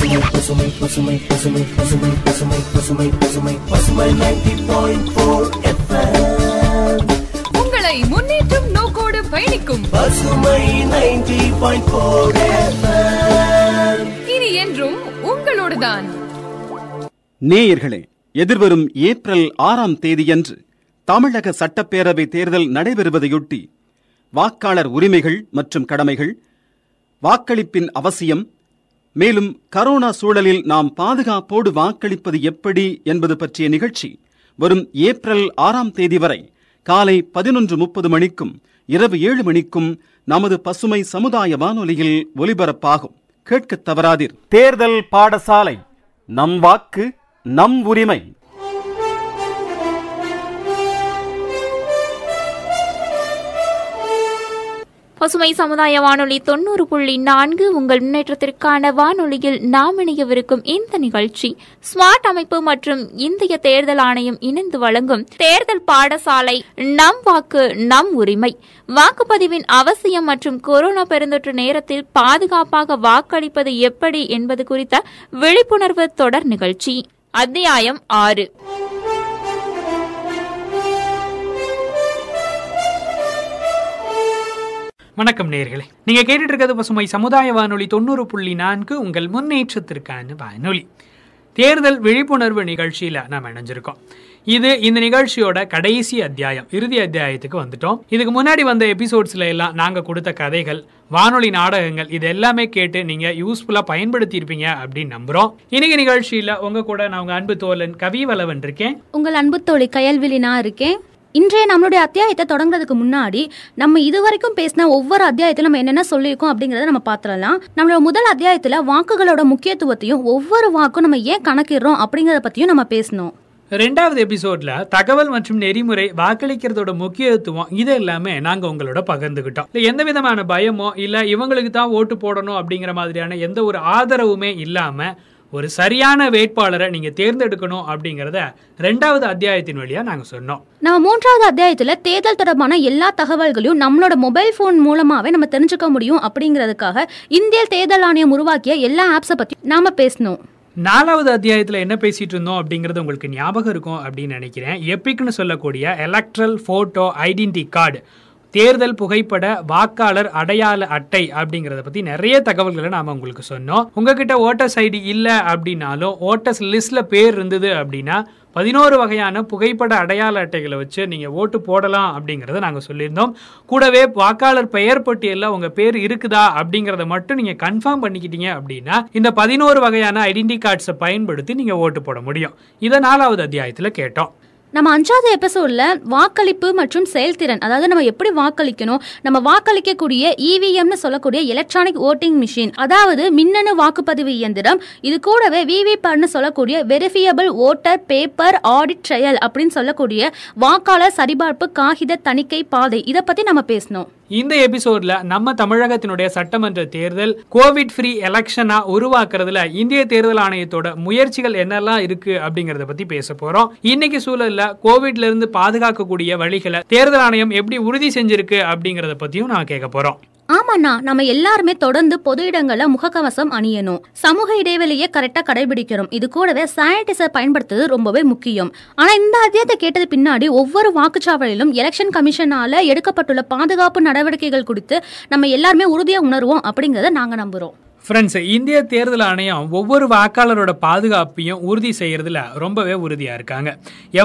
உங்களை முன்னேற்றம் நோக்கோடு பயணிக்கும் இனி என்றும் உங்களோடுதான். நேயர்களே, எதிர்வரும் ஏப்ரல் 6ஆம் தேதியன்று தமிழக சட்டப்பேரவை தேர்தல் நடைபெறுவதையொட்டி வாக்காளர் உரிமைகள் மற்றும் கடமைகள், வாக்களிப்பின் அவசியம், மேலும் கரோனா சூழலில் நாம் பாதுகாப்போடு வாக்களிப்பது எப்படி என்பது பற்றிய நிகழ்ச்சி வரும் ஏப்ரல் 6ஆம் தேதி வரை காலை 11:30 மணிக்கும் இரவு 7 மணிக்கும் நமது பசுமை சமுதாய வானொலியில் ஒலிபரப்பாகும். கேட்க தவறாதீர். தேர்தல் பாடசாலை, நம் வாக்கு நம் உரிமை. பசுமை சமுதாய வானொலி 90.4 உங்கள் முன்னேற்றத்திற்கான வானொலியில் நாம் இணையவிருக்கும் இந்த நிகழ்ச்சி ஸ்மார்ட் அமைப்பு மற்றும் இந்திய தேர்தல் ஆணையம் இணைந்து வழங்கும் தேர்தல் பாடசாலை, நம் வாக்கு நம் உரிமை. வாக்குப்பதிவின் அவசியம் மற்றும் கொரோனா பெருந்தொற்று நேரத்தில் பாதுகாப்பாக வாக்களிப்பது எப்படி என்பது குறித்த விழிப்புணர்வு தொடர் நிகழ்ச்சி. அத்தியாயம் 6. வணக்கம் நேயர்களே, நீங்க கேட்டுட்டு இருக்கிறது பசுமை சமுதாய வானொலி 90.4 உங்கள் முன்னேற்றத்திற்கான வானொலி. தேர்தல் விழிப்புணர்வு நிகழ்ச்சியில நாம் இணைஞ்சிருக்கோம். இது இந்த நிகழ்ச்சியோட கடைசி அத்தியாயம், இறுதி அத்தியாயத்துக்கு வந்துட்டோம். இதுக்கு முன்னாடி வந்த எபிசோட்ஸ்ல எல்லாம் நாங்க கொடுத்த கதைகள், வானொலி நாடகங்கள், இது எல்லாமே கேட்டு நீங்க யூஸ்ஃபுல்லா பயன்படுத்தி இருப்பீங்க அப்படின்னு நம்புறோம். இன்னைக்கு நிகழ்ச்சியில உங்க கூட நான் உங்க அன்பு தோழன் கவிவளவன் இருக்கேன். உங்கள் அன்பு தோழி கயல்விழி நான் இருக்கேன். இன்றைய நம்மளுடைய அத்தியாயத்தை தொடங்குறதுக்கு முன்னாடி நம்ம இதுவரைக்கும் பேசின ஒவ்வொரு அத்தியாயத்திலும் நம்ம என்னென்ன சொல்லியிருக்கோம் அப்படிங்கிறத நம்ம பார்த்துடலாம். நம்மளோட முதல் அத்தியாயத்தில் வாக்குகளோட முக்கியத்துவத்தையும் ஒவ்வொரு வாக்கும் நம்ம ஏன் கணக்கிடுறோம் அப்படிங்கிறத பற்றியும் நம்ம பேசணும். ரெண்டாவது எபிசோட்ல தகவல் மற்றும் நெறிமுறை, வாக்களிக்கிறதோட முக்கியத்துவம், இது எல்லாமே நாங்கள் உங்களோட பகிர்ந்துக்கிட்டோம். எந்த விதமான பயமோ இல்லை இவங்களுக்கு தான் ஓட்டு போடணும் அப்படிங்கிற மாதிரியான எந்த ஒரு ஆதரவுமே இல்லாமல் ஒரு சரியான வேட்பாளரை நீங்க தேர்ந்தெடுக்கணும் அப்படிங்கறத ரெண்டாவது அத்தியாயத்தின் வழியா நாங்க சொன்னோம். நம்ம மூன்றாவது அத்தியாயத்துல தேர்தல் தொடர்பான எல்லா தகவல்களையும் நம்மளோட மொபைல் போன் மூலமாவே நம்ம தெரிஞ்சுக்க முடியும் அப்படிங்கறதுக்காக இந்திய தேர்தல் ஆணையம் உருவாக்கிய எல்லா ஆப்ஸை பத்தி நாம பேசணும். நாலாவது அத்தியாயத்தில் என்ன பேசிகிட்டு இருந்தோம் அப்படிங்கிறது உங்களுக்கு ஞாபகம் இருக்கும் அப்படின்னு நினைக்கிறேன். எப்பிக்னு சொல்லக்கூடிய எலக்ட்ரல் ஃபோட்டோ ஐடென்டி கார்டு, தேர்தல் புகைப்பட வாக்காளர் அடையாள அட்டை அப்படிங்கறத பத்தி நிறைய தகவல்களை நாம உங்களுக்கு சொன்னோம். உங்ககிட்ட ஓட்டர்ஸ் ஐடி இல்ல அப்படின்னாலும் ஓட்டர்ஸ் லிஸ்ட்ல பேர் இருந்தது அப்படின்னா 11 வகையான புகைப்பட அடையாள அட்டைகளை வச்சு நீங்கள் ஓட்டு போடலாம் அப்படிங்கிறத நாங்கள் சொல்லியிருந்தோம். கூடவே வாக்காளர் பெயர் பட்டியலில் உங்கள் பேர் இருக்குதா அப்படிங்கிறத மட்டும் நீங்கள் கன்ஃபார்ம் பண்ணிக்கிட்டீங்க அப்படின்னா இந்த 14 வகையான ஐடென்டி கார்ட்ஸை பயன்படுத்தி நீங்கள் ஓட்டு போட முடியும். இதை 4ஆவது அத்தியாயத்தில் கேட்டோம். நம்ம 5ஆவது எபிசோட்ல வாக்களிப்பு மற்றும் செயல்திறன், அதாவது நம்ம எப்படி வாக்களிக்கணும், நம்ம வாக்களிக்கக்கூடிய EVMனு சொல்லக்கூடிய எலக்ட்ரானிக் ஓட்டிங் மிஷின், அதாவது மின்னணு வாக்குப்பதிவு இயந்திரம், இது கூடவே VVPATனு சொல்லக்கூடிய verifiable voter paper audit trail அப்படின்னு சொல்லக்கூடிய வாக்காளர் சரிபார்ப்பு காகித தணிக்கை பாதை, இதை பத்தி நம்ம பேசணும். இந்த எபிசோட்ல நம்ம தமிழகத்தினுடைய சட்டமன்ற தேர்தல் கோவிட் ஃப்ரீ எலெக்ஷனா உருவாக்குறதுல இந்திய தேர்தல் ஆணையத்தோட முயற்சிகள் என்னெல்லாம் இருக்கு அப்படிங்கறத பத்தி பேச போறோம். இன்னைக்கு சூழல்ல கோவிட்ல இருந்து பாதுகாக்கக்கூடிய வழிகளை தேர்தல் ஆணையம் எப்படி உறுதி செஞ்சிருக்கு அப்படிங்கறத பத்தியும் நான் கேட்க போறோம். ஆமாண்ணா, நம்ம எல்லாருமே தொடர்ந்து பொது இடங்கள்ல முகக்கவசம் அணியணும், சமூக இடைவெளியை கரெக்டா கடைபிடிக்கணும், இது கூடவே சானிடைசர் பயன்படுத்துறது ரொம்பவே முக்கியம். ஆனா இந்த அத்தியாயத்தை கேட்டது பின்னாடி ஒவ்வொரு வாக்குச்சாவடியிலும் எலெக்ஷன் கமிஷனால எடுக்கப்பட்டுள்ள பாதுகாப்பு நடவடிக்கைகள் குறித்து நம்ம எல்லாருமே உறுதியா உணர்வோம் அப்படிங்கறத நாங்க நம்புறோம். ஃப்ரெண்ட்ஸ், இந்திய தேர்தல் ஆணையம் ஒவ்வொரு வாக்காளரோட பாதுகாப்பையும் உறுதி செய்யறதுல ரொம்பவே உறுதியா இருக்காங்க.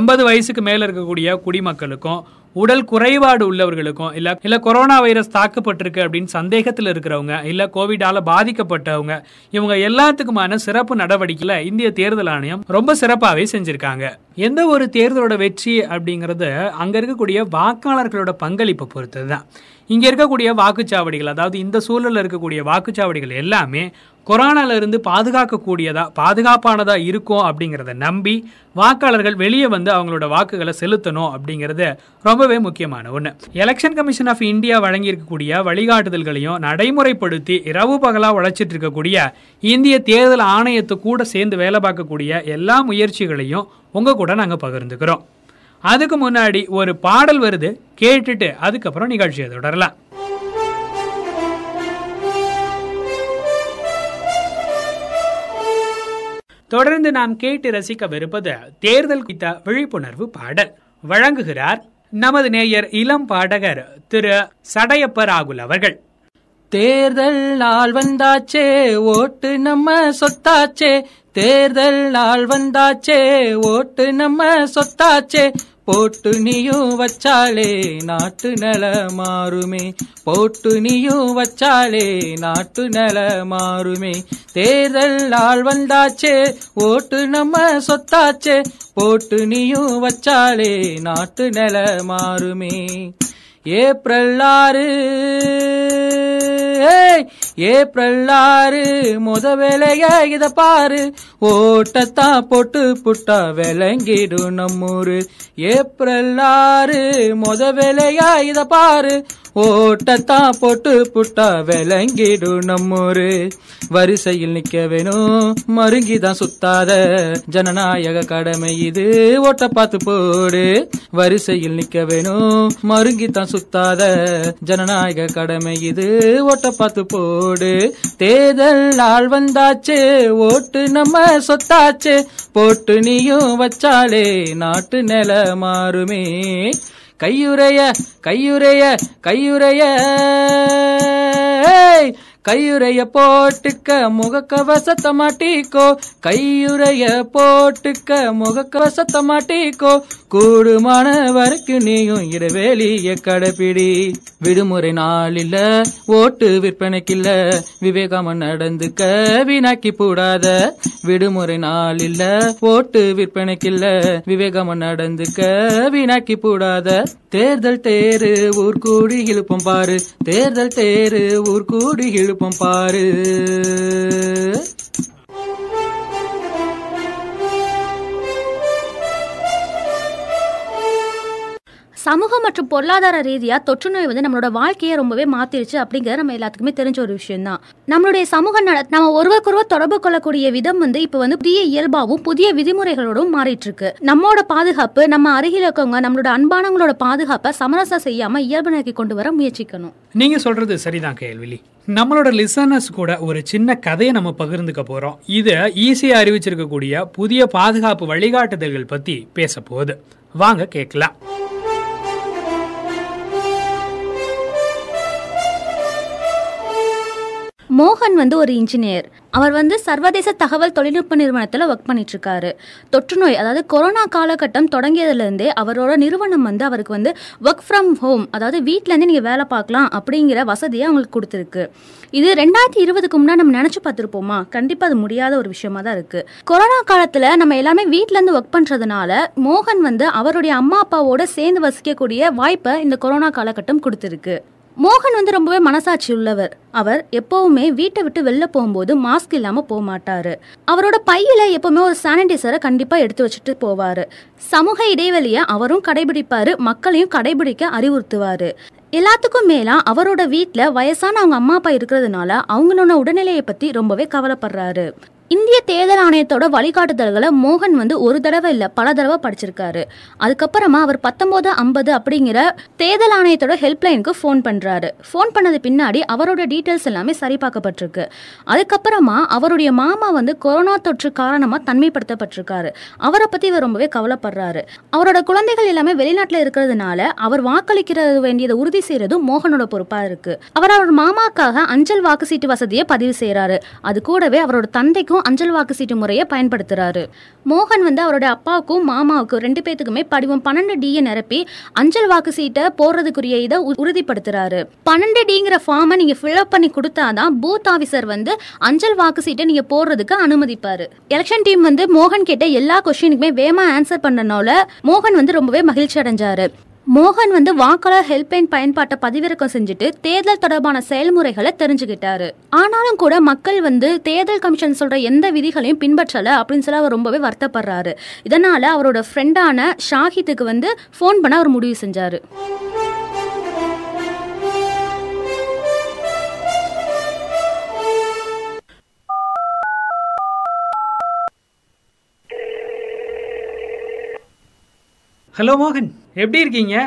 80 வயசுக்கு மேல இருக்கக்கூடிய குடிமக்களுக்கும் உடல் குறைபாடு உள்ளவர்களுக்கும் இல்லை கொரோனா வைரஸ் தாக்கப்பட்டிருக்கு அப்படின்னு சந்தேகத்தில் இருக்கிறவங்க, இல்லை கோவிடால பாதிக்கப்பட்டவங்க, இவங்க எல்லாத்துக்குமான சிறப்பு நடவடிக்கையில இந்திய தேர்தல் ஆணையம் ரொம்ப சிறப்பாகவே செஞ்சிருக்காங்க. எந்த ஒரு தேர்தலோட வெற்றி அப்படிங்கிறது அங்கே இருக்கக்கூடிய வாக்காளர்களோட பங்களிப்பை பொறுத்தது தான். இங்கே இருக்கக்கூடிய வாக்குச்சாவடிகள், அதாவது இந்த சூழலில் இருக்கக்கூடிய வாக்குச்சாவடிகள் எல்லாமே கொரோனாவிலிருந்து பாதுகாக்கக்கூடியதா பாதுகாப்பானதா இருக்கும் அப்படிங்கிறத நம்பி வாக்காளர்கள் வெளியே வந்து அவங்களோட வாக்குகளை செலுத்தணும் அப்படிங்கிறது ரொம்பவே முக்கியமான ஒன்று. எலெக்ஷன் கமிஷன் ஆஃப் இந்தியா வழங்கியிருக்கக்கூடிய வழிகாட்டுதல்களையும் நடைமுறைப்படுத்தி இரவு பகலாக உழைச்சிட்டு இருக்கக்கூடிய இந்திய தேர்தல் ஆணையத்து கூட சேர்ந்து வேலை பார்க்கக்கூடிய எல்லா முயற்சிகளையும் உங்கள் கூட நாங்கள் பகிர்ந்துக்கிறோம். அதுக்கு முன்னாடி ஒரு பாடல் வருது, கேட்டுட்டு அதுக்கப்புறம் நிகழ்ச்சியை தொடரலாம். தொடர்ந்து நாம் கேட்டு ரசிக்கவிருப்பது தேர்தல் குறித்த விழிப்புணர்வு பாடல். வழங்குகிறார் நமது நேயர் இளம் பாடகர் திரு சடையப்ப ராகுல் அவர்கள். தேர்தல் நாள் வந்தாச்சே, ஓட்டு நம்ம சொத்தாச்சே. தேர்தல் நாள் வந்தாச்சே, ஓட்டு நம்ம சொத்தாச்சே. போட்டு நீயும் வச்சாலே நாட்டு நல மாறுமே. போட்டு நீயும் வச்சாலே நாட்டு நல மாறுமே. தேர்தல் நாள் வந்தாச்சே, ஓட்டு நம்ம சொத்தாச்சே. போட்டு நீயும் வச்சாலே நாட்டு நல மாறுமே. ஏப்ரல் 6 முத வேலைய இத பாரு. ஓட்டத்தான் போட்டு புட்டா விளங்கிடும் நம்மூரு. ஏப்ரல் 6 முத வேலைய இத பாரு. ஓட்டத்தான் போட்டு புட்டா விளங்கிடும் நம்மூரு. வரிசையில் நிக்க வேணும், மருங்கிதான் சுத்தாத. ஜனநாயக கடமை இது, ஓட்ட பார்த்து போடு. வரிசையில் நிக்க வேணும், மருங்கித்தான் சுத்தாத. ஜனநாயக கடமை இது, ஓட்ட பார்த்து போடு. தேர்தல் நாள் வந்தாச்சு, ஓட்டு நம்ம சொத்தாச்சு. போட்டு நீயும் வச்சாலே நாட்டு நில மாறுமே. கையுறைய கையுறைய கையுறைய கையுறைய போட்டுக்க முகக்கவசத்த மாட்டிக்கோ. கையுறைய போட்டுக்க முகக்கவசத்த மாட்டிக்கோ. கூடுமான வரைக்கும் நீயும் இடைவேளிய கடைப்பிடி. விடுமுறை நாள் இல்ல, ஓட்டு விற்பனைக்கில்ல. விவேகாம நடந்துக்க, வீணாக்கி போடாத. விடுமுறை நாள் இல்ல, ஓட்டு விற்பனைக்கில்ல. விவேகாம நடந்துக்க, வீணாக்கி போடாத. தேர்தல் தேரு ஊர் கூடி இழுப்பம் பாரு. தேர்தல் தேரு ஊர் கூடி இழுப்பம் பாரு. சமூக மற்றும் பொருளாதார ரீதியா தொற்று நோய் வந்து நம்மளோட வாழ்க்கையை ரொம்பவே மாத்திருச்சு அப்படிங்கறது நம்ம எல்லாத்துக்குமே தெரிஞ்ச ஒரு விஷயம் தான். நம்மளுடைய சமூக நம்ம ஒருவருக்கொருவர் தொடர்பு கொள்ளக்கூடிய விதம் வந்து இப்ப வந்து புதிய இயல்பாவும் புதிய விதிமுறைகளோடும் மாறிட்டு இருக்கு. நம்மளோட பாதுகாப்பு, நம்ம அருகில் இருக்கவங்க, நம்மளோட அன்பானவங்களோட பாதுகாப்பை சமரசம் செய்யாம இயல்புநிலைக்கு கொண்டு வர முயற்சிக்கணும். நீங்க சொல்றது சரிதான் கேள்வி. நம்மளோட லிசனர்ஸ் கூட ஒரு சின்ன கதையை நம்ம பகிர்ந்துக்க போறோம். இது ஈஸியா அறிவிச்சிருக்கக்கூடிய புதிய பாதுகாப்பு வழிகாட்டுதல்கள் பத்தி பேச போகுது. வாங்க கேட்கலாம். மோகன் வந்து ஒரு இன்ஜினியர். அவர் வந்து சர்வதேச தகவல் தொழில்நுட்ப நிறுவனத்தில் ஒர்க் பண்ணிட்டு இருக்காரு. தொற்று நோய், அதாவது கொரோனா காலகட்டம் தொடங்கியதுலேருந்தே அவரோட நிறுவனம் வந்து அவருக்கு வந்து ஒர்க் ஃப்ரம் ஹோம், அதாவது வீட்டிலேருந்து நீங்கள் வேலை பார்க்கலாம் அப்படிங்கிற வசதியை அவங்களுக்கு கொடுத்துருக்கு. இது 2020க்கு முன்னாடி நம்ம நினச்சி பார்த்துருப்போமா? கண்டிப்பாக அது முடியாத ஒரு விஷயமா தான் இருக்குது. கொரோனா காலத்தில் நம்ம எல்லாமே வீட்டிலேருந்து ஒர்க் பண்ணுறதுனால மோகன் வந்து அவருடைய அம்மா அப்பாவோட சேர்ந்து வசிக்கக்கூடிய வாய்ப்பை இந்த கொரோனா காலகட்டம் கொடுத்துருக்கு. மோகன் வந்து ரொம்பவே மனசாட்சி உள்ளவர். அவர் எப்பவுமே வீட்டை விட்டு வெளில போகும்போது மாஸ்க் இல்லாம போக மாட்டாரு. அவரோட பையில எப்பவுமே ஒரு சானிடைசரை கண்டிப்பா எடுத்து வச்சுட்டு போவாரு. சமூக இடைவெளியை அவரும் கடைபிடிப்பாரு, மக்களையும் கடைபிடிக்க அறிவுறுத்துவாரு. எல்லாத்துக்கும் மேலா அவரோட வீட்டுல வயசான அவங்க அம்மா அப்பா இருக்கிறதுனால அவங்களோட உடல்நிலையை பத்தி ரொம்பவே கவலைப்படுறாரு. இந்திய தேர்தல் ஆணையத்தோட வழிகாட்டுதல்களை மோகன் வந்து ஒரு தடவை இல்லை, பல தடவை படிச்சிருக்காரு. அதுக்கப்புறமா அவர் 1950 அப்படிங்கிற தேர்தல் ஆணையத்தோட ஹெல்ப்லைனுக்கு ஃபோன் பண்ணுறாரு. ஃபோன் பண்ணது பின்னாடி அவரோட டீட்டெயில்ஸ் எல்லாமே சரிபார்க்கப்பட்டிருக்கு. அதுக்கப்புறமா அவருடைய மாமா வந்து கொரோனா தொற்று காரணமாக தனிமைப்படுத்தப்பட்டிருக்காரு. அவரை பற்றி இவர் ரொம்பவே கவலைப்படுறாரு. அவரோட குழந்தைகள் எல்லாமே வெளிநாட்டில் இருக்கிறதுனால அவர் வாக்களிக்கிறது வேண்டியதை உறுதி செய்கிறதும் மோகனோட பொறுப்பாக இருக்குது. அவர் அவர் மாமாக்காக அஞ்சல் வாக்கு சீட்டு வசதியை பதிவு செய்கிறாரு. அது கூடவே அவரோட தந்தைக்கும் அஞ்சல் வாக்கு சீட்டு முறையை பயன்படுத்துறாரு. மோகன் வந்து அவரோட அப்பாவுக்கும் மாமாவுக்கும் 2 பேத்துக்குமே படிவம் 12D நிரப்பி அஞ்சல் வாக்கு சீட்டை போடுறதுக்குரிய இதை உறுதிப்படுத்துறாரு. 12Dங்கிற ஃபார்மை நீங்க ஃபில்அப் பண்ணி கொடுத்தாதான் பூத் ஆஃபீஸர் வந்து அஞ்சல் வாக்கு சீட்டை நீங்க போடுறதுக்கு அனுமதிப்பாரு. எலெக்ஷன் டீம் வந்து மோகன் கேட்ட எல்லா கொஸ்டினுக்குமே வேகமா ஆன்சர் பண்ணனால மோகன் வந்து ரொம்பவே மகிழ்ச்சி அடைஞ்சாரு. மோகன் வந்து வாக்காளர் ஹெல்ப்லைன் பயன்பாட்டை பதிவிறக்கம் செஞ்சுட்டு தேர்தல் தொடர்பான செயல்முறைகளை தெரிஞ்சுக்கிட்டாரு. ஆனாலும் கூட மக்கள் வந்து தேர்தல் கமிஷன் சொல்ற எந்த விதிகளையும் பின்பற்றலை அப்படின்னு சொல்லி அவர் ரொம்பவே வருத்தப்படுறாரு. இதனால அவரோட ஃப்ரெண்டான ஷாஹித்துக்கு வந்து ஃபோன் பண்ண அவர் முடிவு செஞ்சாரு. ஹலோ மோகன், எப்படி இருக்கீங்க?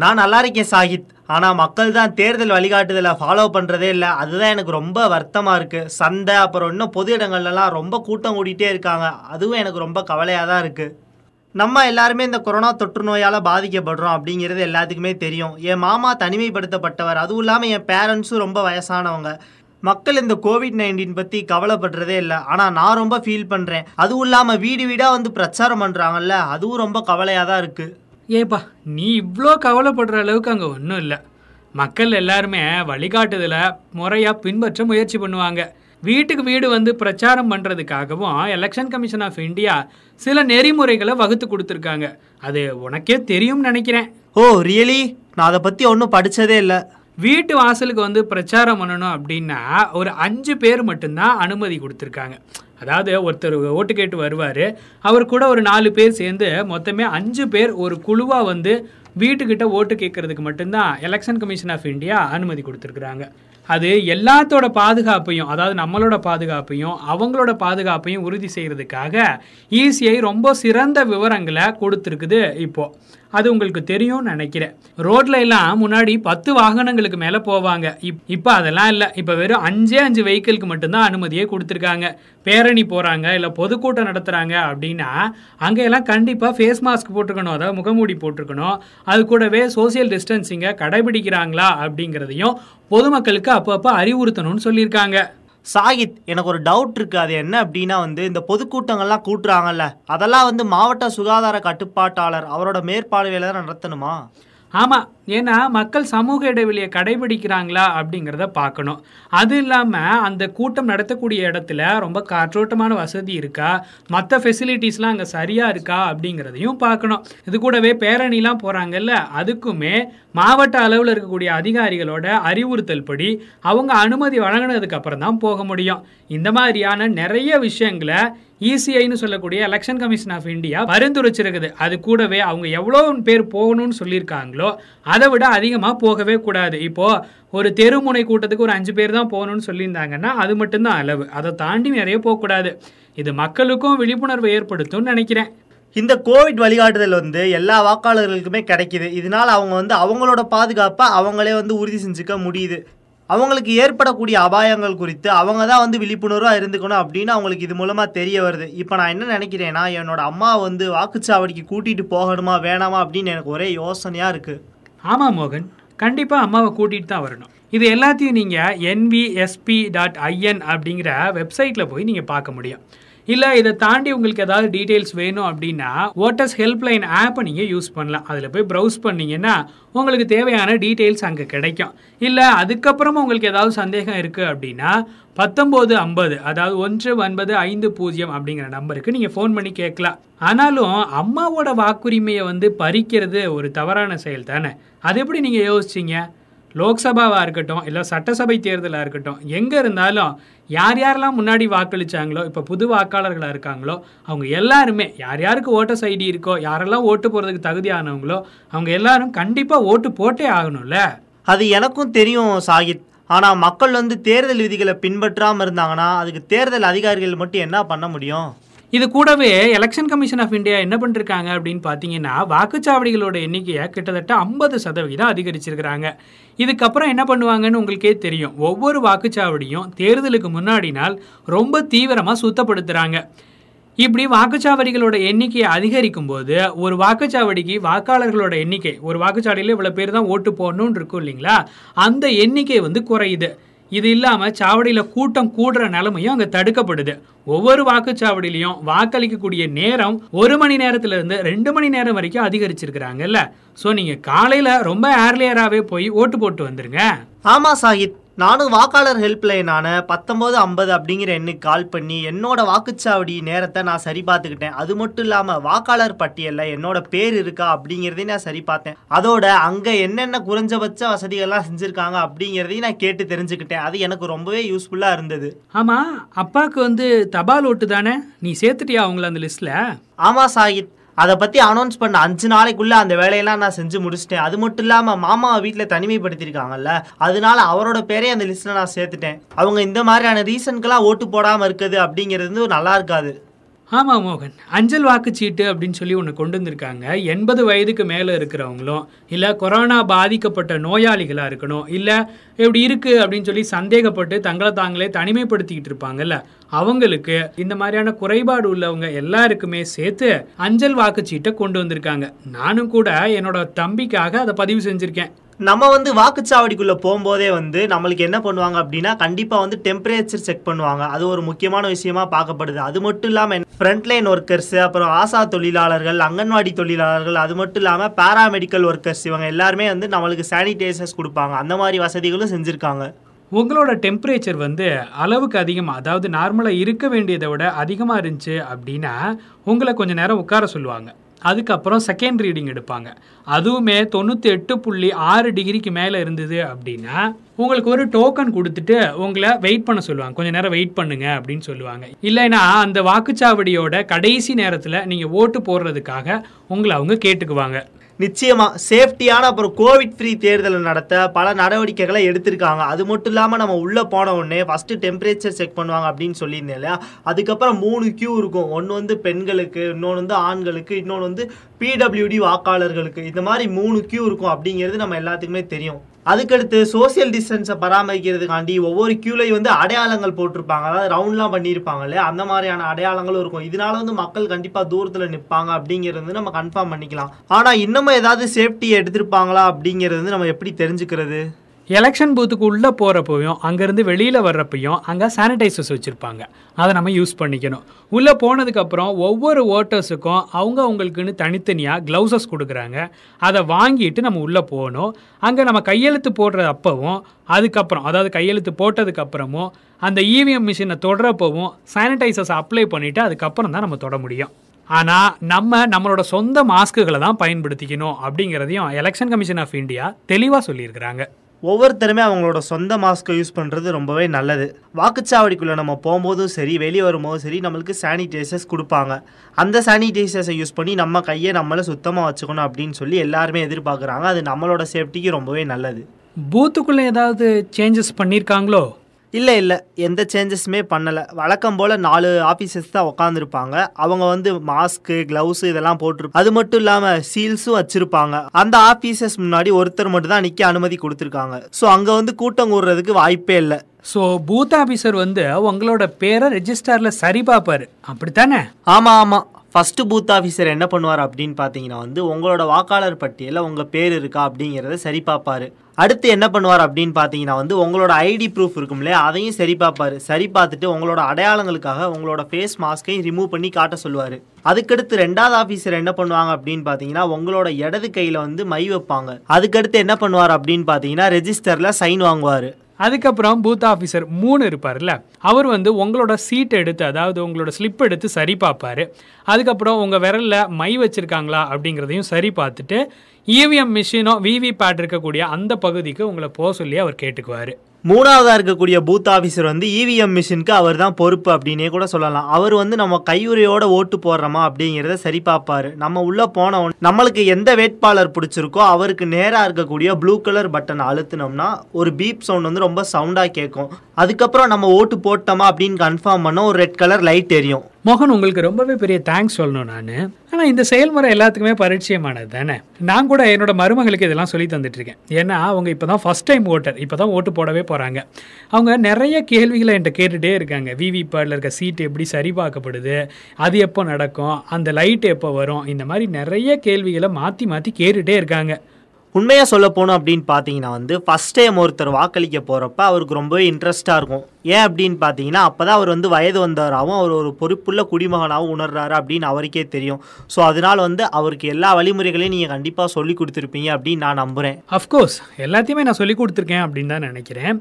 நான் நல்லா இருக்கேன் சாகித், ஆனால் மக்கள் தான் தேர்தல் வழிகாட்டுதலை ஃபாலோ பண்ணுறதே இல்லை, அதுதான் எனக்கு ரொம்ப வருத்தமாக இருக்குது. சந்தை அப்புறம் இன்னும் பொது இடங்கள்லாம் ரொம்ப கூட்டம் கூட்டிகிட்டே இருக்காங்க, அதுவும் எனக்கு ரொம்ப கவலையாக தான் இருக்குது. நம்ம எல்லாருமே இந்த கொரோனா தொற்று நோயால் பாதிக்கப்படுறோம் அப்படிங்கிறது எல்லாத்துக்குமே தெரியும். என் மாமா தனிமைப்படுத்தப்பட்டவர், அதுவும் இல்லாமல் என் பேரண்ட்ஸும் ரொம்ப வயசானவங்க. மக்கள் இந்த COVID-19 பற்றி கவலைப்படுறதே இல்லை, ஆனால் நான் ரொம்ப ஃபீல் பண்ணுறேன். அதுவும் இல்லாமல் வீடு வீடாக வந்து பிரச்சாரம் பண்ணுறாங்கல்ல, அதுவும் ரொம்ப கவலையாக தான் இருக்குது. ஏப்பா நீ இவ்வளோ கவலைப்படுற அளவுக்கு அங்கே ஒன்றும் இல்லை. மக்கள் எல்லாருமே வழிகாட்டுதலை முறையாக பின்பற்ற முயற்சி பண்ணுவாங்க. வீட்டுக்கு வீடு வந்து பிரச்சாரம் பண்ணுறதுக்காகவும் எலெக்ஷன் கமிஷன் ஆஃப் இந்தியா சில நெறிமுறைகளை வகுத்து கொடுத்துருக்காங்க. அது உனக்கே தெரியும்னு நினைக்கிறேன். ஓ ரியலி, நான் அதை பற்றி ஒன்றும் படித்ததே இல்லை. வீட்டு வாசலுக்கு வந்து பிரச்சாரம் பண்ணணும் அப்படின்னா ஒரு 5 பேர் மட்டும்தான் அனுமதி கொடுத்துருக்காங்க. அதாவது ஒருத்தர் ஓட்டு கேட்டு வருவார், அவர் கூட ஒரு 4 பேர் சேர்ந்து மொத்தமே 5 பேர் ஒரு குழுவாக வந்து வீட்டுக்கிட்ட ஓட்டு கேட்கறதுக்கு மட்டும்தான் எலெக்ஷன் கமிஷன் ஆஃப் இந்தியா அனுமதி கொடுத்துருக்குறாங்க. அது எல்லாத்தோட பாதுகாப்பையும், அதாவது நம்மளோட பாதுகாப்பையும் அவங்களோட பாதுகாப்பையும் உறுதி செய்கிறதுக்காக ECI ரொம்ப சிறந்த விவரங்களை கொடுத்துருக்குது. இப்போது அது உங்களுக்கு தெரியும்னு நினைக்கிறேன். ரோட்ல எல்லாம் முன்னாடி 10 வாகனங்களுக்கு மேலே போவாங்க. இப்போ அதெல்லாம் இல்லை. இப்போ வெறும் 5 வெஹிக்கிளுக்கு மட்டும்தான் அனுமதியே கொடுத்துருக்காங்க. பேரணி போகிறாங்க இல்லை பொதுக்கூட்டம் நடத்துகிறாங்க அப்படின்னா அங்கெல்லாம் கண்டிப்பாக ஃபேஸ் மாஸ்க் போட்டிருக்கணும், அதாவது முகமூடி போட்டிருக்கணும். அது கூடவே சோசியல் டிஸ்டன்சிங்கை கடைபிடிக்கிறாங்களா அப்படிங்கிறதையும் பொதுமக்களுக்கு அப்பப்போ அறிவுறுத்தணும்னு சொல்லியிருக்காங்க. சாகித், எனக்கு ஒரு டவுட் இருக்குது. அது என்ன அப்படின்னா வந்து இந்த பொதுக்கூட்டங்கள்லாம் கூட்டுறாங்கல்ல, அதெல்லாம் வந்து மாவட்ட சுகாதார கட்டுப்பாட்டாளர் அவரோட மேற்பார்வையில் தான் நடத்தணுமா? ஆமாம், ஏன்னா மக்கள் சமூக இடைவெளியை கடைபிடிக்கிறாங்களா அப்படிங்கிறத பார்க்கணும். அது இல்லாமல் அந்த கூட்டம் நடத்தக்கூடிய இடத்துல ரொம்ப காற்றோட்டமான வசதி இருக்கா, மற்ற ஃபெசிலிட்டிஸ்லாம் அங்கே சரியாக இருக்கா அப்படிங்கிறதையும் பார்க்கணும். இது கூடவே பேரணிலாம் போகிறாங்கல்ல, அதுக்குமே மாவட்ட அளவில் இருக்கக்கூடிய அதிகாரிகளோட அறிவுறுத்தல் படி அவங்க அனுமதி வழங்கினதுக்கப்புறம் தான் போக முடியும். இந்த மாதிரியான நிறைய விஷயங்களை ECIன்னு சொல்லக்கூடிய எலெக்ஷன் கமிஷன் ஆஃப் இந்தியா பரிந்துரைச்சிருக்குது. அது கூடவே அவங்க எவ்வளோ பேர் போகணும்னு சொல்லியிருக்காங்களோ அதை விட அதிகமாக போகவே கூடாது. இப்போது ஒரு தெருமுனை கூட்டத்துக்கு ஒரு 5 பேர் தான் போகணும்னு சொல்லியிருந்தாங்கன்னா அது மட்டும்தான் அளவு, அதை தாண்டி நிறைய போகக்கூடாது. இது மக்களுக்கும் விழிப்புணர்வு ஏற்படுத்தும்னு நினைக்கிறேன். இந்த கோவிட் வழிகாட்டுதல் வந்து எல்லா வாக்காளர்களுக்குமே கிடைக்கிது. இதனால் அவங்க வந்து அவங்களோட பாதுகாப்பை அவங்களே வந்து உறுதி செஞ்சுக்க முடியுது. அவங்களுக்கு ஏற்படக்கூடிய அபாயங்கள் குறித்து அவங்க தான் வந்து விழிப்புணர்வாக இருந்துக்கணும் அப்படின்னு அவங்களுக்கு இது மூலமாக தெரிய வருது. இப்போ நான் என்ன நினைக்கிறேன்னா, என்னோட அம்மா வந்து வாக்குச்சாவடிக்கு கூட்டிகிட்டு போகணுமா வேணாமா அப்படின்னு எனக்கு ஒரே யோசனையாக இருக்குது. ஆமாம் மோகன், கண்டிப்பாக அம்மாவை கூட்டிகிட்டு தான் வரணும். இது எல்லாத்தையும் நீங்கள் NVSP.in அப்படிங்கிற வெப்சைட்டில் போய் நீங்கள் பார்க்க முடியும். இல்லை இதை தாண்டி உங்களுக்கு ஏதாவது டீட்டெயில்ஸ் வேணும் அப்படின்னா Voters Helpline ஆப்பை நீங்கள் யூஸ் பண்ணலாம். அதில் போய் ப்ரௌஸ் பண்ணிங்கன்னா உங்களுக்கு தேவையான டீட்டெயில்ஸ் அங்கே கிடைக்கும். இல்லை அதுக்கப்புறமும் உங்களுக்கு ஏதாவது சந்தேகம் இருக்குது அப்படின்னா 1950, அதாவது 1950 அப்படிங்கிற நம்பருக்கு நீங்கள் ஃபோன் பண்ணி கேட்கலாம். ஆனாலும் அம்மாவோட வாக்குரிமையை வந்து பறிக்கிறது ஒரு தவறான செயல் தானே? அது எப்படி நீங்கள் யோசிச்சிங்க? லோக்சபாவாக இருக்கட்டும் இல்லை சட்டசபை தேர்தலாக இருக்கட்டும், எங்கே இருந்தாலும் யார் யாரெல்லாம் முன்னாடி வாக்களித்தாங்களோ, இப்போ புது வாக்காளர்களாக இருக்காங்களோ அவங்க எல்லாருமே, யார் யாருக்கு ஓட்டர்ஸ் ஐடி இருக்கோ, யாரெல்லாம் ஓட்டு போகிறதுக்கு தகுதியானவங்களோ அவங்க எல்லாரும் கண்டிப்பாக ஓட்டு போட்டே ஆகணும்ல. அது எனக்கும் தெரியும் சாகித், ஆனால் மக்கள் வந்து தேர்தல் விதிகளை பின்பற்றாமல் இருந்தாங்கன்னா அதுக்கு தேர்தல் அதிகாரிகள் மட்டும் என்ன பண்ண முடியும்? இது கூடவே எலெக்ஷன் கமிஷன் ஆஃப் இந்தியா என்ன பண்ணிருக்காங்க அப்படின்னு பார்த்தீங்கன்னா, வாக்குச்சாவடிகளோட எண்ணிக்கையை கிட்டத்தட்ட 50% அதிகரிச்சிருக்கிறாங்க. இதுக்கப்புறம் என்ன பண்ணுவாங்கன்னு உங்களுக்கே தெரியும். ஒவ்வொரு வாக்குச்சாவடியும் தேர்தலுக்கு முன்னாடி நாள் ரொம்ப தீவிரமாக சுத்தப்படுத்துகிறாங்க. இப்படி வாக்குச்சாவடிகளோட எண்ணிக்கையை அதிகரிக்கும் போது ஒரு வாக்குச்சாவடிக்கு வாக்காளர்களோட எண்ணிக்கை, ஒரு வாக்குச்சாவடியில் இவ்வளோ பேர் தான் ஓட்டு போடணும்னு இருக்கும் இல்லைங்களா, அந்த எண்ணிக்கை வந்து குறையுது. இது இல்லாமல் சாவடியில் கூட்டம் கூடுற நிலைமையும் அங்கே தடுக்கப்படுது. ஒவ்வொரு வாக்குச்சாவடியிலையும் வாக்களிக்கக்கூடிய நேரம் 1 மணி நேரத்திலிருந்து 2 மணி நேரம் வரைக்கும் அதிகரிச்சிருக்கிறாங்கல்ல. ஸோ நீங்கள் காலையில் ரொம்ப ஏர்லியராகவே போய் ஓட்டு போட்டு வந்துருங்க. ஆமாம் சாகித், நானும் வாக்காளர் ஹெல்ப்லைனான 1950 அப்படிங்கிற எண்ணுக்கு கால் பண்ணி என்னோட வாக்குச்சாவடி நேரத்தை நான் சரி பார்த்துக்கிட்டேன். அது மட்டும் இல்லாமல் வாக்காளர் பட்டியலில் என்னோட பேர் இருக்கா அப்படிங்கிறதையும் நான் சரி பார்த்தேன். அதோட அங்கே என்னென்ன குறைஞ்சபட்ச வசதிகள்லாம் செஞ்சுருக்காங்க அப்படிங்கிறதையும் நான் கேட்டு தெரிஞ்சுக்கிட்டேன். அது எனக்கு ரொம்பவே யூஸ்ஃபுல்லாக இருந்தது. ஆமாம், அப்பாவுக்கு வந்து தபால் ஓட்டு தானே, நீ சேர்த்துட்டியா அவங்கள அந்த லிஸ்ட்டில்? ஆமாம் சாகித், அதை பற்றி அனௌன்ஸ் பண்ண 5 நாளைக்குள்ளே அந்த வேலையெல்லாம் நான் செஞ்சு முடிச்சிட்டேன். அது மட்டும் இல்லாமல் மாமாவை வீட்டில் தனிமைப்படுத்தியிருக்காங்கல்ல, அதனால அவரோட பேரையும் அந்த லிஸ்ட்டில் நான் சேர்த்துட்டேன். அவங்க இந்த மாதிரியான ரீசன்க்கெல்லாம் ஓட்டு போடாமல் இருக்குது அப்படிங்கிறது நல்லா இருக்காது. ஆமாம் மோகன், அஞ்சல் வாக்குச்சீட்டு அப்படின்னு சொல்லி ஒன்று கொண்டு வந்திருக்காங்க. 80 வயதுக்கு மேலே இருக்கிறவங்களும் இல்லை கொரோனா பாதிக்கப்பட்ட நோயாளிகளாக இருக்கணும், இல்லை இப்படி இருக்குது அப்படின்னு சொல்லி சந்தேகப்பட்டு தங்களை தாங்களே தனிமைப்படுத்திக்கிட்டு இருப்பாங்கல்ல, அவங்களுக்கு இந்த மாதிரியான குறைபாடு உள்ளவங்க எல்லாருக்குமே சேர்த்து அஞ்சல் வாக்குச்சீட்டை கொண்டு வந்திருக்காங்க. நானும் கூட என்னோட தம்பிக்காக அதை பதிவு செஞ்சுருக்கேன். நம்ம வாக்குச்சாவடிக்குள்ளே போகும்போதே நம்மளுக்கு என்ன பண்ணுவாங்க அப்படின்னா, கண்டிப்பாக டெம்பரேச்சர் செக் பண்ணுவாங்க. அது ஒரு முக்கியமான விஷயமா பார்க்கப்படுது. அது மட்டும் இல்லாமல் ஃப்ரண்ட்லைன் ஒர்க்கர்ஸ், அப்புறம் ஆசா தொழிலாளர்கள், அங்கன்வாடி தொழிலாளர்கள், அது மட்டும் இல்லாமல் பேராமெடிக்கல் ஒர்க்கர்ஸ், இவங்க எல்லாருமே நம்மளுக்கு சானிடைசர்ஸ் கொடுப்பாங்க. அந்த மாதிரி வசதிகளும் செஞ்சுருக்காங்க. உங்களோட டெம்பரேச்சர் அளவுக்கு அதிகமாக, அதாவது நார்மலாக இருக்க வேண்டியதை விட அதிகமாக இருந்துச்சு அப்படின்னா உங்களை கொஞ்சம் நேரம் உட்கார சொல்லுவாங்க. அதுக்கப்புறம் செகண்ட் ரீடிங் எடுப்பாங்க. அதுவுமே 98.6 டிகிரிக்கு மேலே இருந்தது அப்படின்னா உங்களுக்கு ஒரு டோக்கன் கொடுத்துட்டு உங்களை வெயிட் பண்ண சொல்லுவாங்க. கொஞ்சம் நேரம் வெயிட் பண்ணுங்க அப்படின்னு சொல்லுவாங்க. இல்லைன்னா அந்த வாக்குச்சாவடியோட கடைசி நேரத்தில் நீங்கள் ஓட்டு போடுறதுக்காக உங்களை அவங்க கேட்டுக்குவாங்க. நிச்சயமாக சேஃப்டியான அப்புறம் கோவிட் ஃப்ரீ தேர்தலை நடத்த பல நடவடிக்கைகளை எடுத்திருக்காங்க. அது மட்டும் இல்லாமல் நம்ம உள்ளே போன உடனே ஃபஸ்ட்டு டெம்பரேச்சர் செக் பண்ணுவாங்க அப்படின்னு சொல்லியிருந்தேன் இல்லையா. அதுக்கப்புறம் 3 கியூ இருக்கும். ஒன்று பெண்களுக்கு, இன்னொன்று ஆண்களுக்கு, இன்னொன்று PWD வாக்காளர்களுக்கு. இந்த மாதிரி 3 கியூ இருக்கும் அப்படிங்கிறது நம்ம எல்லாத்துக்குமே தெரியும். அதுக்கடுத்து சோசியல் டிஸ்டன்ஸை பராமரிக்கிறதுக்காண்டி ஒவ்வொரு கியூலையும் அடையாளங்கள் போட்டிருப்பாங்க. அதாவது ரவுண்ட்லாம் பண்ணியிருப்பாங்க இல்லையா, அந்த மாதிரியான அடையாளங்களும் இருக்கும். இதனால மக்கள் கண்டிப்பாக தூரத்தில் நிற்பாங்க அப்படிங்கிறது நம்ம கன்ஃபார்ம் பண்ணிக்கலாம். ஆனால் இன்னமும் ஏதாவது சேஃப்டியை எடுத்திருப்பாங்களா அப்படிங்கிறது நம்ம எப்படி தெரிஞ்சுக்கிறது? எலெக்ஷன் பூத்துக்கு உள்ளே போகிறப்பையும் அங்கேருந்து வெளியில் வர்றப்பையும் அங்கே சானிடைசர்ஸ் வச்சுருப்பாங்க. அதை நம்ம யூஸ் பண்ணிக்கணும். உள்ளே போனதுக்கப்புறம் ஒவ்வொரு ஓட்டர்ஸுக்கும் அவங்களுக்குன்னு தனித்தனியாக க்ளவுசஸ் கொடுக்குறாங்க. அதை வாங்கிட்டு நம்ம உள்ளே போகணும். அங்கே நம்ம கையெழுத்து போடுற அப்பவும் அதுக்கப்புறம், அதாவது கையெழுத்து போட்டதுக்கப்புறமும் அந்த EVM மிஷினை தொடரப்பவும் சானிடைசர்ஸ் அப்ளை பண்ணிவிட்டு அதுக்கப்புறம் தான் நம்ம தொட முடியும். ஆனால் நம்மளோட சொந்த மாஸ்க்குகளை தான் பயன்படுத்திக்கணும் அப்படிங்கிறதையும் எலெக்ஷன் கமிஷன் ஆஃப் இந்தியா தெளிவாக சொல்லியிருக்கிறாங்க. ஒவ்வொருத்தருமே அவங்களோட சொந்த மாஸ்க்கை யூஸ் பண்ணுறது ரொம்பவே நல்லது. வாக்குச்சாவடிக்குள்ளே நம்ம போகும்போதும் சரி, வெளியே வரும்போதும் சரி, நம்மளுக்கு சானிடைசர்ஸ் கொடுப்பாங்க. அந்த சானிடைசர்ஸை யூஸ் பண்ணி நம்ம கையை நம்மளை சுத்தமாக வச்சுக்கணும் அப்படின்னு சொல்லி எல்லாருமே எதிர்பார்க்குறாங்க. அது நம்மளோட சேஃப்டிக்கு ரொம்பவே நல்லது. பூத்துக்குள்ளே ஏதாவது சேஞ்சஸ் பண்ணியிருக்காங்களோ? இல்லை, எந்த சேஞ்சஸுமே பண்ணலை. வழக்கம் போல் 4 ஆஃபீஸர்ஸ் தான் உட்காந்துருப்பாங்க. அவங்க மாஸ்க்கு, க்ளவுஸு இதெல்லாம் போட்டிருப்பாங்க. அது மட்டும் இல்லாமல் சீல்ஸும் வச்சுருப்பாங்க. அந்த ஆஃபீஸர்ஸ் முன்னாடி ஒருத்தர் மட்டும் தான் நிற்க அனுமதி கொடுத்துருக்காங்க. ஸோ அங்கே கூட்டம் கூடுறதுக்கு வாய்ப்பே இல்லை. ஸோ பூத் ஆஃபீஸர் உங்களோட பேரை ரெஜிஸ்டரில் சரி பார்ப்பார், அப்படித்தானே? ஆமாம். ஃபஸ்ட்டு பூத் ஆஃபீஸர் என்ன பண்ணுவார் அப்படின்னு பார்த்தீங்கன்னா உங்களோட வாக்காளர் பட்டியலில் உங்கள் பேர் இருக்கா அப்படிங்கிறத சரி பார்ப்பார். அடுத்து என்ன பண்ணுவார் அப்படின்னு பார்த்தீங்கன்னா உங்களோட ஐடி ப்ரூஃப் இருக்கும் இல்லையா, அதையும் சரி பார்ப்பார். சரி பார்த்துட்டு உங்களோட அடையாளங்களுக்காக உங்களோட ஃபேஸ் மாஸ்கையும் ரிமூவ் பண்ணி காட்ட சொல்லுவார். அதுக்கடுத்து 2வது ஆஃபீஸர் என்ன பண்ணுவாங்க அப்படின்னு பார்த்தீங்கன்னா உங்களோட இடது கையில் மை வைப்பாங்க. அதுக்கடுத்து என்ன பண்ணுவார் அப்படின்னு பார்த்தீங்கன்னா ரெஜிஸ்டரில் சைன் வாங்குவார். அதுக்கப்புறம் பூத் ஆஃபீஸர் 3 இருப்பார்ல, அவர் உங்களோட சீட் எடுத்து, அதாவது உங்களோட ஸ்லிப் எடுத்து சரி பார்ப்பார். அதுக்கப்புறம் உங்கள் விரலில் மை வச்சுருக்காங்களா அப்படிங்கிறதையும் சரி பார்த்துட்டு EVM மிஷினோ VVPAT இருக்கக்கூடிய அந்த பகுதிக்கு உங்களை போக சொல்லி அவர் கேட்டுக்குவார். 3வதாக இருக்கக்கூடிய பூத் ஆஃபீஸர் EVM மிஷினுக்கு அவர் தான் பொறுப்பு அப்படின்னே கூட சொல்லலாம். அவர் நம்ம கையுறையோட ஓட்டு போடுறோமா அப்படிங்கிறத சரி பார்ப்பார். நம்ம உள்ளே போனவன் நம்மளுக்கு எந்த வேட்பாளர் பிடிச்சிருக்கோ அவருக்கு நேராக இருக்கக்கூடிய ப்ளூ கலர் பட்டன் அழுத்தினோம்னா ஒரு பீப் சவுண்ட் ரொம்ப சவுண்டாக கேட்கும். அதுக்கப்புறம் நம்ம ஓட்டு போட்டோமா அப்படின்னு கன்ஃபார்ம் பண்ண ஒரு ரெட் கலர் லைட் எரியும். மோகன், உங்களுக்கு ரொம்பவே பெரிய தேங்க்ஸ் சொல்லணும் நான். ஆனால் இந்த செயல்முறை எல்லாத்துக்குமே பரிச்சயமானது தானே. நான் கூட என்னோட மருமகளுக்கு இதெல்லாம் சொல்லி தந்துட்டுருக்கேன். ஏன்னா அவங்க இப்போ தான் ஃபஸ்ட் டைம் ஓட்டர், இப்போ தான் ஓட்டு போடவே போகிறாங்க. அவங்க நிறைய கேள்விகளை என்கிட்ட கேட்டுகிட்டே இருக்காங்க. VVPATல இருக்க சீட்டு எப்படி சரி பார்க்கப்படுது, அது எப்போ நடக்கும், அந்த லைட் எப்போ வரும், இந்த மாதிரி நிறைய கேள்விகளை மாற்றி மாற்றி கேட்டுகிட்டே இருக்காங்க. உண்மையாக சொல்ல போகணும் அப்படின்னு பார்த்தீங்கன்னா ஃபஸ்ட் டைம் ஒருத்தர் வாக்களிக்க போகிறப்ப அவருக்கு ரொம்பவே இன்ட்ரெஸ்ட்டாக இருக்கும். ஏன் அப்படின்னு பார்த்தீங்கன்னா அப்போ தான் அவர் வயது வந்தவராகவும் அவர் ஒரு பொறுப்புள்ள குடிமகனாகவும் உணர்றாரு அப்படின்னு அவருக்கே தெரியும். ஸோ அதனால் அவருக்கு எல்லா வழிமுறைகளையும் நீங்கள் கண்டிப்பாக சொல்லிக் கொடுத்துருப்பீங்க அப்படின்னு நான் நம்புகிறேன். அஃப்கோர்ஸ் எல்லாத்தையுமே நான் சொல்லிக் கொடுத்துருக்கேன் அப்படின்னு தான் நினைக்கிறேன்.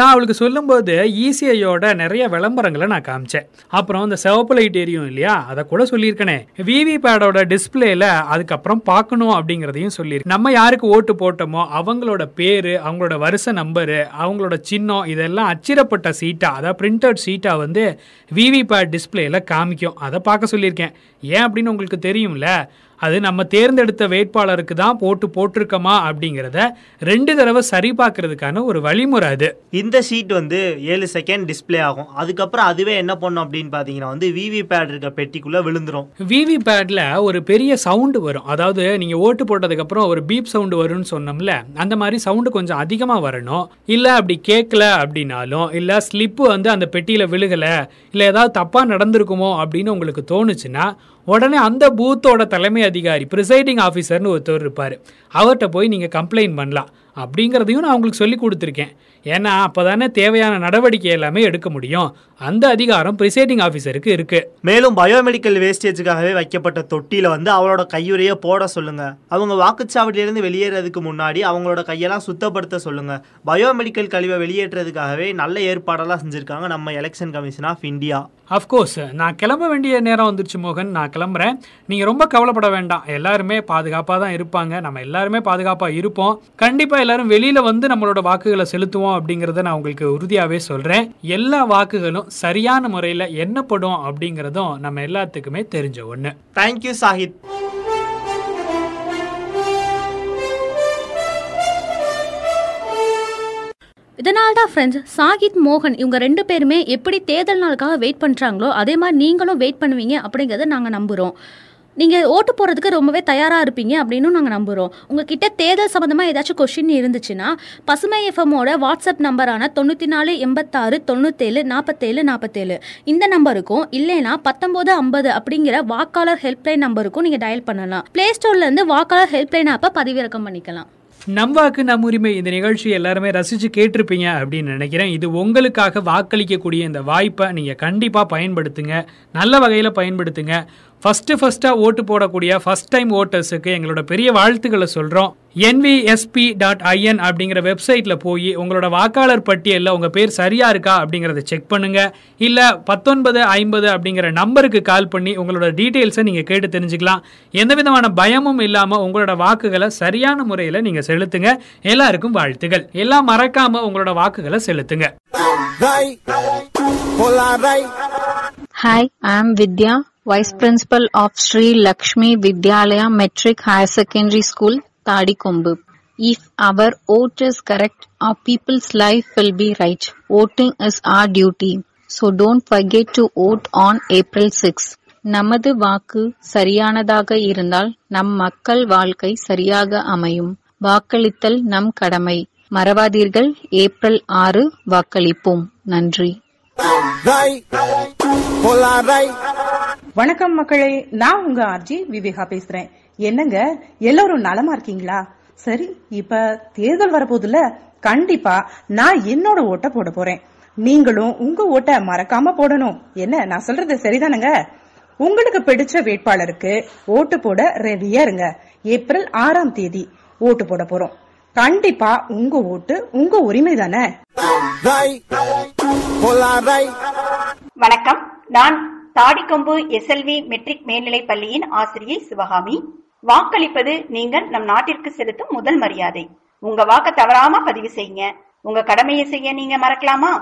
நான் அவளுக்கு சொல்லும்போது ECIயோட நிறைய விளம்பரங்களை நான் காமிச்சேன். அப்புறம் அந்த சிவப்பு லைட் எரியும் இல்லையா, அதை கூட சொல்லியிருக்கேனே. VVPATோட டிஸ்பிளேயில் அதுக்கப்புறம் பார்க்கணும் அப்படிங்கிறதையும் சொல்லியிருக்கேன். நம்ம யாருக்கு ஓட்டு போட்டோமோ அவங்களோட பேரு, அவங்களோட வரிசை நம்பரு, அவங்களோட சின்னம், இதெல்லாம் அச்சிடப்பட்ட சீட்டா, அதாவது பிரிண்டட் சீட்டா VVPAT டிஸ்பிளேல காமிக்கும். அதை பார்க்க சொல்லியிருக்கேன். ஏன் அப்படின்னு உங்களுக்கு தெரியும்ல, அது நம்ம தேர்ந்தெடுத்த வேட்பாளருக்கு தான் போட்டு போட்டிருக்கோமா அப்படிங்கிறத ரெண்டு தடவை சரி பார்க்கறதுக்கான ஒரு வழிமுறை அது. இந்த ஷீட் வந்து 7 செகண்ட் டிஸ்பிளே ஆகும். அதுக்கப்புறம் அதுவே என்ன பண்ணும் அப்படின்னு பார்த்தீங்கன்னா வந்து விவிபேட் இருக்க பெட்டிக்குள்ளே விழுந்துடும். விவிபேட்டில் ஒரு பெரிய சவுண்டு வரும். அதாவது நீங்கள் ஓட்டு போட்டதுக்கப்புறம் ஒரு பீப் சவுண்டு வரும்னு சொன்னோம்ல, அந்த மாதிரி சவுண்டு கொஞ்சம் அதிகமாக வரணும். இல்லை அப்படி கேட்கல அப்படின்னாலும், இல்லை ஸ்லிப்பு வந்து அந்த பெட்டியில் விழுகலை, இல்லை ஏதாவது தப்பாக நடந்திருக்குமோ அப்படின்னு உங்களுக்கு தோணுச்சுன்னா உடனே அந்த பூத்தோட தலைமை அதிகாரி ப்ரிசைடிங் ஆஃபீஸர்னு ஒருத்தர் இருப்பார், அவர்கிட்ட போய் நீங்கள் கம்ப்ளைண்ட் பண்ணலாம் அப்படிங்கிறதையும் நான் உங்களுக்கு சொல்லி கொடுத்துருக்கேன். ஏன்னா அப்போ தானே தேவையான நடவடிக்கை எல்லாமே எடுக்க முடியும். அந்த அதிகாரம் ப்ரிசைடிங் ஆஃபீஸருக்கு இருக்குது. மேலும் பயோமெடிக்கல் வேஸ்டேஜுக்காகவே வைக்கப்பட்ட தொட்டியில் வந்து அவளோட கையுறையை போட சொல்லுங்கள். அவங்க வாக்குச்சாவடியிலேருந்து வெளியேறதுக்கு முன்னாடி அவங்களோட கையெல்லாம் சுத்தப்படுத்த சொல்லுங்கள். பயோமெடிக்கல் கழிவை வெளியேற்றுறதுக்காகவே நல்ல ஏற்பாடெல்லாம் செஞ்சுருக்காங்க நம்ம election commission of India. Of course நான் கிளம்ப வேண்டிய நேரம் வந்துருச்சு மோகன், நான் கிளம்புறேன். நீங்கள் ரொம்ப கவலைப்பட வேண்டாம், எல்லாருமே பாதுகாப்பாக தான் இருப்பாங்க. நம்ம எல்லாருமே பாதுகாப்பாக இருப்போம். கண்டிப்பாக எல்லாரும் வெளியில வந்து நம்மளோட வாக்குகளை செலுத்துவோம் அப்படிங்கறத நான் உங்களுக்கு உறுதியாவே சொல்றேன். எல்லா வாக்குகளும் சரியான முறையில் எண்ணப்படும் அப்படிங்கறதும் நம்ம எல்லாத்துக்குமே தெரிஞ்ச ஒண்ணு. தேங்க்யூ சாஹித். இதனால் தான் ஃப்ரெண்ட்ஸ், சாகித், மோகன் இவங்க ரெண்டு பேருமே எப்படி தேர்தல் நாளுக்காக வெயிட் பண்றாங்களோ அதே மாதிரி நீங்களும் வெயிட் பண்ணுவீங்க அப்படிங்கறத நாங்க நம்புறோம். நீங்கள் ஓட்டு போகிறதுக்கு ரொம்பவே தயாராக இருப்பீங்க அப்படின்னு நாங்கள் நம்புகிறோம். உங்ககிட்ட தேர்தல் சம்மந்தமாக ஏதாச்சும் கொஷின் இருந்துச்சுன்னா பசுமை எஃப்எம்மோட வாட்ஸ்அப் நம்பரான 9486974747 இந்த நம்பருக்கும் இல்லைன்னா 1950 அப்படிங்கிற வாக்காளர் ஹெல்ப்லைன் நம்பருக்கும் நீங்கள் டயல் பண்ணலாம். பிளே ஸ்டோர்லேருந்து வாக்காளர் ஹெல்ப்லைன் ஆப்பை பதிவிறக்கம் பண்ணிக்கலாம். நம் வாக்கு நம் உரிமை இந்த நிகழ்ச்சி எல்லாருமே ரசித்து கேட்டிருப்பீங்க அப்படின்னு நினைக்கிறேன். இது உங்களுக்காக வாக்களிக்கக்கூடிய இந்த வாய்ப்பை நீங்கள் கண்டிப்பாக பயன்படுத்துங்க, நல்ல வகையில் பயன்படுத்துங்க. ஃபஸ்ட்டாக ஓட்டு போடக்கூடிய ஃபஸ்ட் டைம் ஓட்டர்ஸுக்கு எங்களோட பெரிய வாழ்த்துக்களை சொல்கிறோம். NVSP.in அப்படிங்கிற வெப்சைட்டில் போய் உங்களோட வாக்காளர் பட்டியலில் உங்கள் பேர் சரியாக இருக்கா அப்படிங்கிறத செக் பண்ணுங்கள். இல்லை 1950 அப்படிங்கிற நம்பருக்கு கால் பண்ணி உங்களோட டீட்டெயில்ஸை நீங்கள் கேட்டு தெரிஞ்சுக்கலாம். எந்த விதமான பயமும் இல்லாமல் உங்களோட வாக்குகளை சரியான முறையில் நீங்கள் செலுத்துங்க. எல்லாருக்கும் வாழ்த்துக்கள். எல்லாம் மறக்காமல் உங்களோட வாக்குகளை செலுத்துங்க. ஹாய், ஐ ஆம் வித்யா, Vice Principal of Sri Lakshmi Vidyalaya Metric Higher Secondary School, Tadikombu. If our vote is correct, our people's life will be right. Voting is our duty. So don't forget to vote on April 6. நமது வாக்கு சரியானதாக இருந்தால் நம் மக்கள் வாழ்க்கை சரியாக அமையும். வாக்களித்தல் நம் கடமை. மறவாதீர்கள், April 6 வாக்களிப்போம். நன்றி. வணக்கம் மக்களே, நான் உங்க ஆர்ஜி விவேகா பேசுறேன். என்னங்க எல்லாரும் நலமா இருக்கீங்களா? சரி, இப்ப தேர்தல் வரப்போதுல கண்டிப்பா நான் என்னோட ஓட்ட போட போறேன். நீங்களும் உங்க ஓட்ட மறக்காம போடணும். என்ன நான் சொல்றது சரிதானுங்க? உங்களுக்கு பிடிச்ச வேட்பாளருக்கு ஓட்டு போட ரெடியா இருங்க. April 6 ஓட்டு போட போறோம். கண்டிப்பா உங்க ஓட்டு உங்க உரிமை தானே. வணக்கம், நான் தாடிக்கொம்பு SLV மெட்ரிக் மேல்நிலைப் பள்ளியின் ஆசிரியை சிவகாமி. வாக்களிப்பது நீங்கள் நம் நாட்டிற்கு செலுத்தும் முதல் மரியாதை. உங்க வாக்க தவறாம பதிவு செய்யுங்க. உங்க கடமையை செய்ய நீங்க மறக்கலாமா?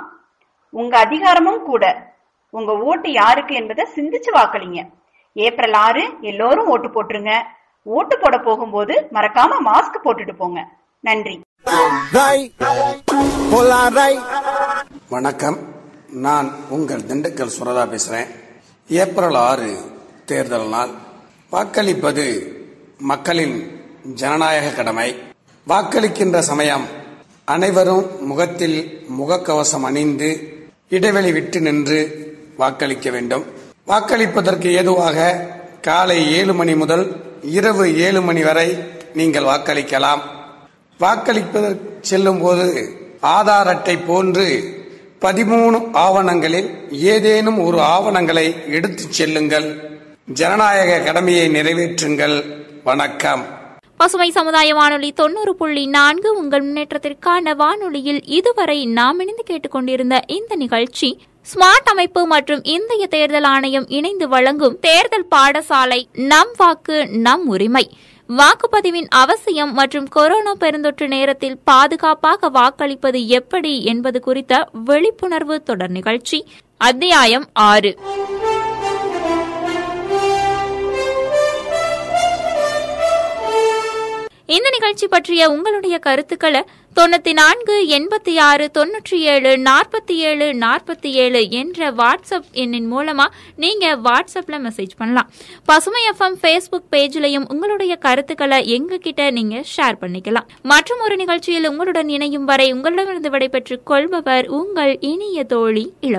உங்க அதிகாரமும் கூட. உங்க ஓட்டு யாருக்கு என்பதை சிந்திச்சு வாக்களிங்க. April 6 எல்லோரும் ஓட்டு போட்டுருங்க. ஓட்டு போட போகும்போது மறக்காம மாஸ்க் போட்டுட்டு போங்க. நன்றி. வணக்கம், நான் உங்கள் திண்டுக்கல் சுரதா பேசுறேன். April 6 தேர்தல் நாள். வாக்களிப்பது மக்களின் ஜனநாயக கடமை. வாக்களிக்கின்ற சமயம் அனைவரும் முகத்தில் முகக்கவசம் அணிந்து இடைவெளி விட்டு நின்று வாக்களிக்க வேண்டும். வாக்களிப்பதற்கு ஏதுவாக காலை 7 மணி முதல் இரவு 7 மணி வரை நீங்கள் வாக்களிக்கலாம். வாக்களிப்பதற்கு செல்லும் போது ஆதார் அட்டை போன்று 13 ஆவணங்களில் ஏதேனும் ஒரு ஆவணங்களை எடுத்துச் செல்லுங்கள். ஜனநாயக கடமையை நிறைவேற்றுங்கள். வணக்கம். பசுமை சமுதாய வானொலி 90.4 உங்கள் முன்னேற்றத்திற்கான வானொலியில் இதுவரை நாம் இணைந்து கேட்டுக்கொண்டிருந்த இந்த நிகழ்ச்சி ஸ்மார்ட் அமைப்பு மற்றும் இந்திய தேர்தல் ஆணையம் இணைந்து வழங்கும் தேர்தல் பாடசாலை நம் வாக்கு நம் உரிமை, வாக்குப்பதிவின் அவசியம் மற்றும் கொரோனா பெருந்தொற்று நேரத்தில் பாதுகாப்பாக வாக்களிப்பது எப்படி என்பது குறித்த விழிப்புணர்வு தொடர் நிகழ்ச்சி, அத்தியாயம் 6. இந்த நிகழ்ச்சி பற்றிய உங்களுடைய கருத்துக்களை 94 86 97 47 47 என்ற வாட்ஸ்அப் எண்ணின் மூலமா நீங்க வாட்ஸ்அப்ல மெசேஜ் பண்ணலாம். பசுமை எஃப்எம் ஃபேஸ்புக் பேஜ்லயும் உங்களுடைய கருத்துக்களை எங்க கிட்ட நீங்க ஷேர் பண்ணிக்கலாம். மற்றும் ஒரு நிகழ்ச்சியில் உங்களுடன் இணையும் வரை உங்களிடமிருந்து விடைபெற்றுக் கொள்பவர் உங்கள் இனிய தோழி இளம்.